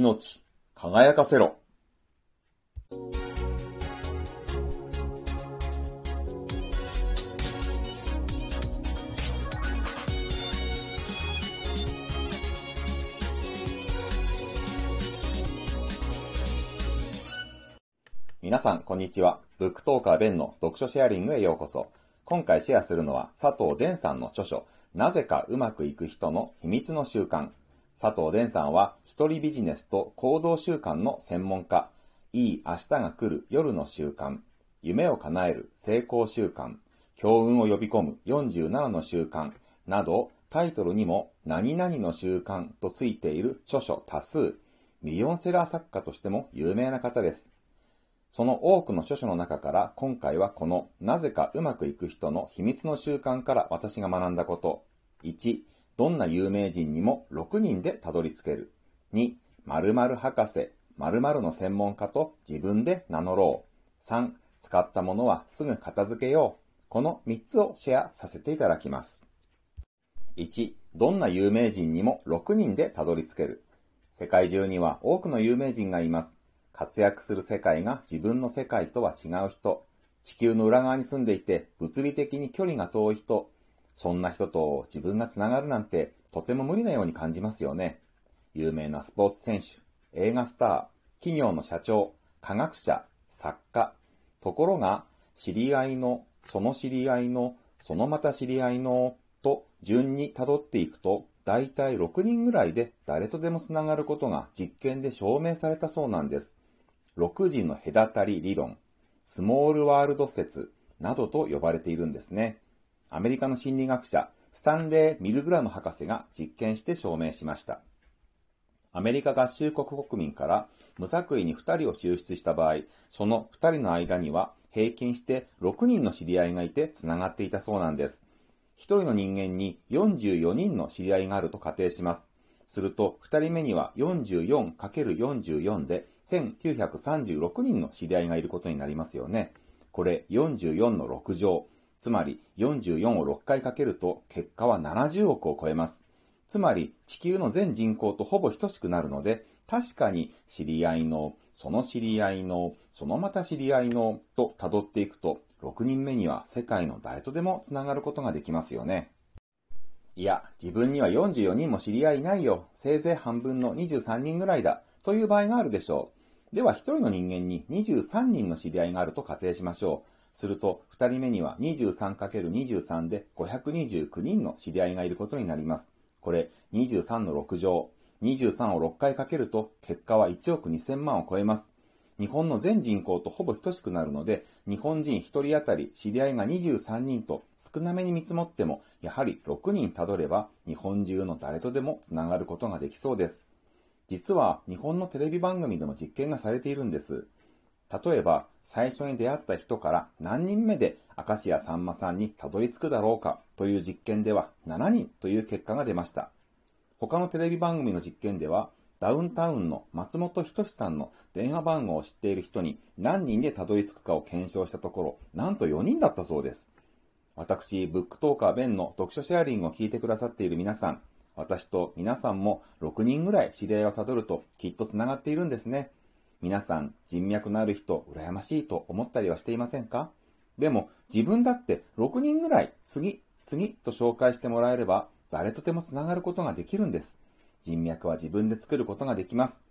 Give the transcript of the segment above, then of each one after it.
命、輝かせろ。皆さん、こんにちは。ブックトーカーベンの読書シェアリングへようこそ。今回シェアするのは佐藤伝さんの著書、なぜかうまくいく人の秘密の習慣。佐藤伝さんは一人ビジネスと行動習慣の専門家。いい明日が来る夜の習慣、夢を叶える成功習慣、強運を呼び込む47の習慣など、タイトルにも何々の習慣とついている著書多数。ミリオンセラー作家としても有名な方です。その多くの著書の中から、今回はこのなぜかうまくいく人の秘密の習慣から私が学んだこと。1、どんな有名人にも6人でたどり着ける。2、〇〇博士、〇〇の専門家と自分で名乗ろう。3、使ったものはすぐ片付けよう。この3つをシェアさせていただきます。1、どんな有名人にも6人でたどり着ける。世界中には多くの有名人がいます。活躍する世界が自分の世界とは違う人、地球の裏側に住んでいて物理的に距離が遠い人、そんな人と自分がつながるなんてとても無理なように感じますよね。有名なスポーツ選手、映画スター、企業の社長、科学者、作家。ところが、知り合いの、その知り合いの、そのまた知り合いの、と順に辿っていくと、だいたい6人ぐらいで誰とでもつながることが実験で証明されたそうなんです。6人の隔たり理論、スモールワールド説などと呼ばれているんですね。アメリカの心理学者、スタンレー・ミルグラム博士が実験して証明しました。アメリカ合衆国国民から無作為に2人を抽出した場合、その2人の間には平均して6人の知り合いがいてつながっていたそうなんです。1人の人間に44人の知り合いがあると仮定します。すると、2人目には 44×44 で1936人の知り合いがいることになりますよね。これ44の6乗。つまり44を6回かけると結果は70億を超えます。つまり地球の全人口とほぼ等しくなるので、確かに知り合いの、その知り合いの、そのまた知り合いのと辿っていくと、6人目には世界の誰とでもつながることができますよね。いや、自分には44人も知り合いないよ。せいぜい半分の23人ぐらいだ。という場合があるでしょう。では、1人の人間に23人の知り合いがあると仮定しましょう。すると、2人目には 23×23 で529人の知り合いがいることになります。これ、23の6乗。23を6回かけると、結果は1億2000万を超えます。日本の全人口とほぼ等しくなるので、日本人1人当たり知り合いが23人と少なめに見積もっても、やはり6人たどれば日本中の誰とでもつながることができそうです。実は日本のテレビ番組でも実験がされているんです。例えば、最初に出会った人から何人目で明石家さんまさんにたどり着くだろうかという実験では7人という結果が出ました。他のテレビ番組の実験では、ダウンタウンの松本人志さんの電話番号を知っている人に何人でたどり着くかを検証したところ、なんと4人だったそうです。私、ブックトーカーベンの読書シェアリングを聞いてくださっている皆さん、私と皆さんも6人ぐらい知り合いをたどるときっとつながっているんですね。皆さん、人脈のある人、羨ましいと思ったりはしていませんか？でも、自分だって6人ぐらい次、次と紹介してもらえれば、誰とでもつながることができるんです。人脈は自分で作ることができます。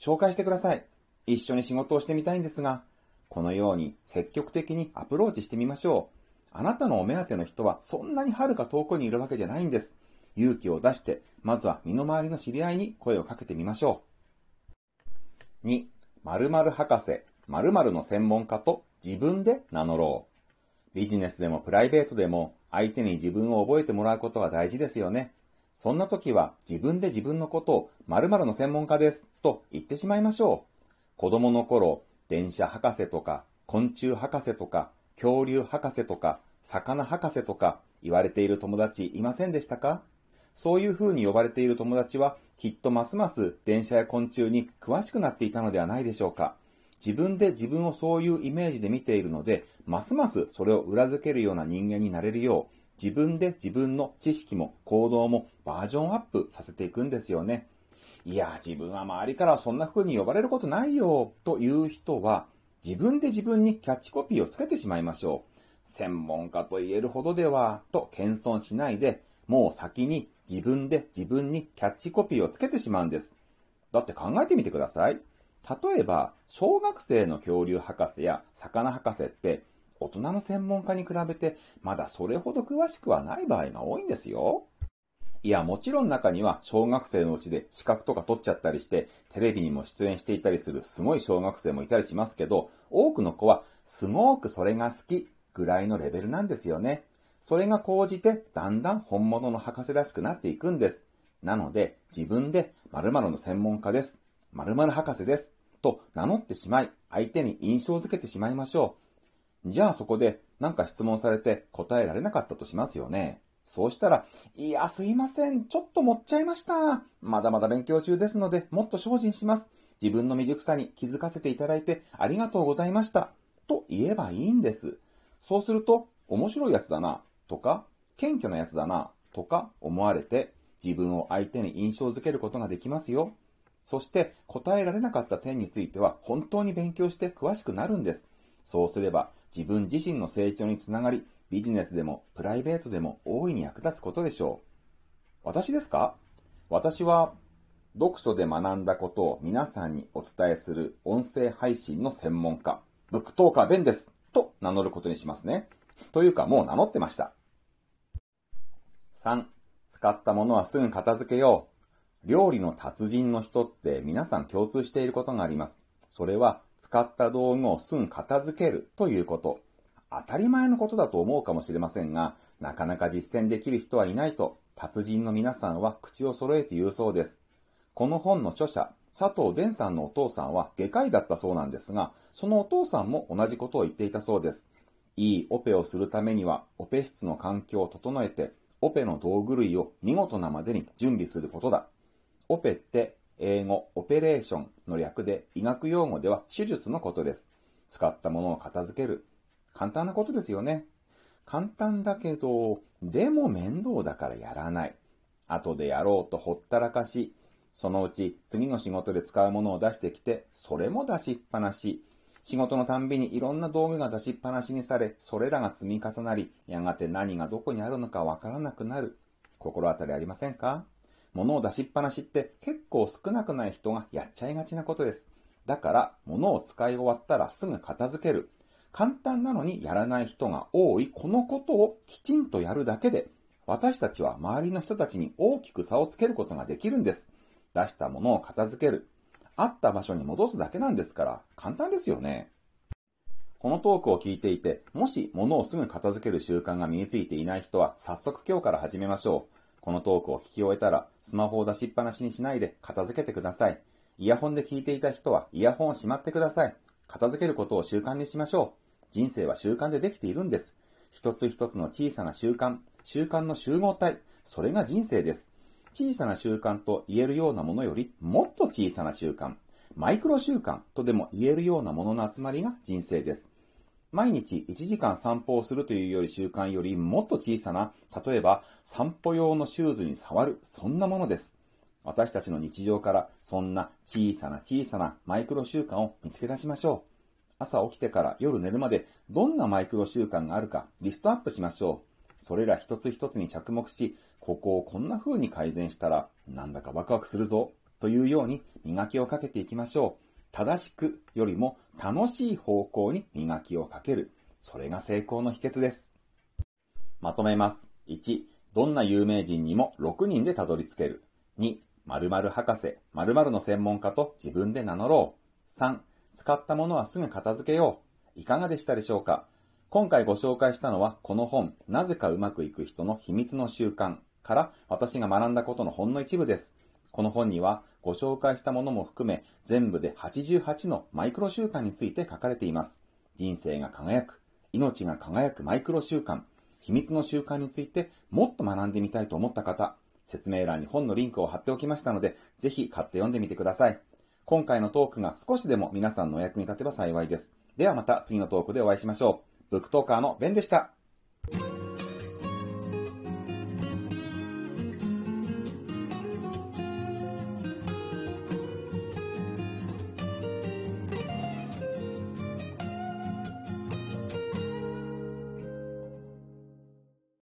紹介してください。一緒に仕事をしてみたいんですが、このように積極的にアプローチしてみましょう。あなたのお目当ての人はそんなに遥か遠くにいるわけじゃないんです。勇気を出して、まずは身の回りの知り合いに声をかけてみましょう。2、〇〇博士、〇〇の専門家と自分で名乗ろう。ビジネスでもプライベートでも相手に自分を覚えてもらうことは大事ですよね。そんな時は自分で自分のことを〇〇の専門家ですと言ってしまいましょう。子供の頃、電車博士とか、昆虫博士とか、恐竜博士とか、魚博士とか言われている友達いませんでしたか？そういう風に呼ばれている友達はきっとますます電車や昆虫に詳しくなっていたのではないでしょうか。自分で自分をそういうイメージで見ているので、ますますそれを裏付けるような人間になれるよう、自分で自分の知識も行動もバージョンアップさせていくんですよね。いや、自分は周りからそんな風に呼ばれることないよ、という人は、自分で自分にキャッチコピーをつけてしまいましょう。専門家と言えるほどでは、と謙遜しないで、もう先に自分で自分にキャッチコピーをつけてしまうんです。だって考えてみてください。例えば、小学生の恐竜博士や魚博士って、大人の専門家に比べて、まだそれほど詳しくはない場合が多いんですよ。いや、もちろん中には小学生のうちで資格とか取っちゃったりして、テレビにも出演していたりするすごい小学生もいたりしますけど、多くの子はすごくそれが好きぐらいのレベルなんですよね。それが高じてだんだん本物の博士らしくなっていくんです。なので、自分で〇〇の専門家です。〇〇博士です。と名乗ってしまい、相手に印象づけてしまいましょう。じゃあそこで何か質問されて答えられなかったとしますよね。そうしたら、いや、すいません。ちょっと盛っちゃいました。まだまだ勉強中ですので、もっと精進します。自分の未熟さに気づかせていただいてありがとうございました。と言えばいいんです。そうすると、面白いやつだな、とか、謙虚なやつだな、とか思われて、自分を相手に印象づけることができますよ。そして、答えられなかった点については、本当に勉強して詳しくなるんです。そうすれば、自分自身の成長につながり、ビジネスでもプライベートでも大いに役立つことでしょう。私ですか？私は読書で学んだことを皆さんにお伝えする音声配信の専門家、ブックトーカーベンですと名乗ることにしますね。というかもう名乗ってました。3、使ったものはすぐ片付けよう。料理の達人の人って皆さん共通していることがあります。それは使った道具をすぐ片付けるということ。当たり前のことだと思うかもしれませんが、なかなか実践できる人はいないと、達人の皆さんは口を揃えて言うそうです。この本の著者、佐藤伝さんのお父さんは外科医だったそうなんですが、そのお父さんも同じことを言っていたそうです。いいオペをするためには、オペ室の環境を整えて、オペの道具類を見事なまでに準備することだ。オペって、英語、オペレーションの略で、医学用語では手術のことです。使ったものを片付ける。簡単なことですよね。簡単だけど、でも面倒だからやらない。後でやろうとほったらかし、そのうち次の仕事で使うものを出してきて、それも出しっぱなし。仕事のたんびにいろんな道具が出しっぱなしにされ、それらが積み重なり、やがて何がどこにあるのかわからなくなる。心当たりありませんか？物を出しっぱなしって結構少なくない人がやっちゃいがちなことです。だから、物を使い終わったらすぐ片付ける。簡単なのにやらない人が多いこのことをきちんとやるだけで、私たちは周りの人たちに大きく差をつけることができるんです。出したものを片付ける。あった場所に戻すだけなんですから、簡単ですよね。このトークを聞いていて、もし物をすぐ片付ける習慣が身についていない人は、早速今日から始めましょう。このトークを聞き終えたら、スマホを出しっぱなしにしないで片付けてください。イヤホンで聞いていた人は、イヤホンをしまってください。片付けることを習慣にしましょう。人生は習慣でできているんです。一つ一つの小さな習慣、習慣の集合体、それが人生です。小さな習慣と言えるようなものより、もっと小さな習慣、マイクロ習慣とでも言えるようなものの集まりが人生です。毎日1時間散歩をするというより習慣よりもっと小さな、例えば散歩用のシューズに触る、そんなものです。私たちの日常からそんな小さなマイクロ習慣を見つけ出しましょう。朝起きてから夜寝るまでどんなマイクロ習慣があるかリストアップしましょう。それら一つ一つに着目し、ここをこんな風に改善したらなんだかワクワクするぞというように磨きをかけていきましょう。正しくよりも楽しい方向に磨きをかける。それが成功の秘訣です。まとめます。1、どんな有名人にも6人でたどり着ける。2、〇〇博士、〇〇の専門家と自分で名乗ろう。3、使ったものはすぐ片付けよう。いかがでしたでしょうか？今回ご紹介したのはこの本、なぜかうまくいく人の秘密の習慣から私が学んだことのほんの一部です。この本にはご紹介したものも含め全部で88のマイクロ習慣について書かれています。人生が輝く、命が輝くマイクロ習慣、秘密の習慣についてもっと学んでみたいと思った方、説明欄に本のリンクを貼っておきましたので、ぜひ買って読んでみてください。今回のトークが少しでも皆さんのお役に立てば幸いです。ではまた次のトークでお会いしましょう。ブックトーカーのベンでした。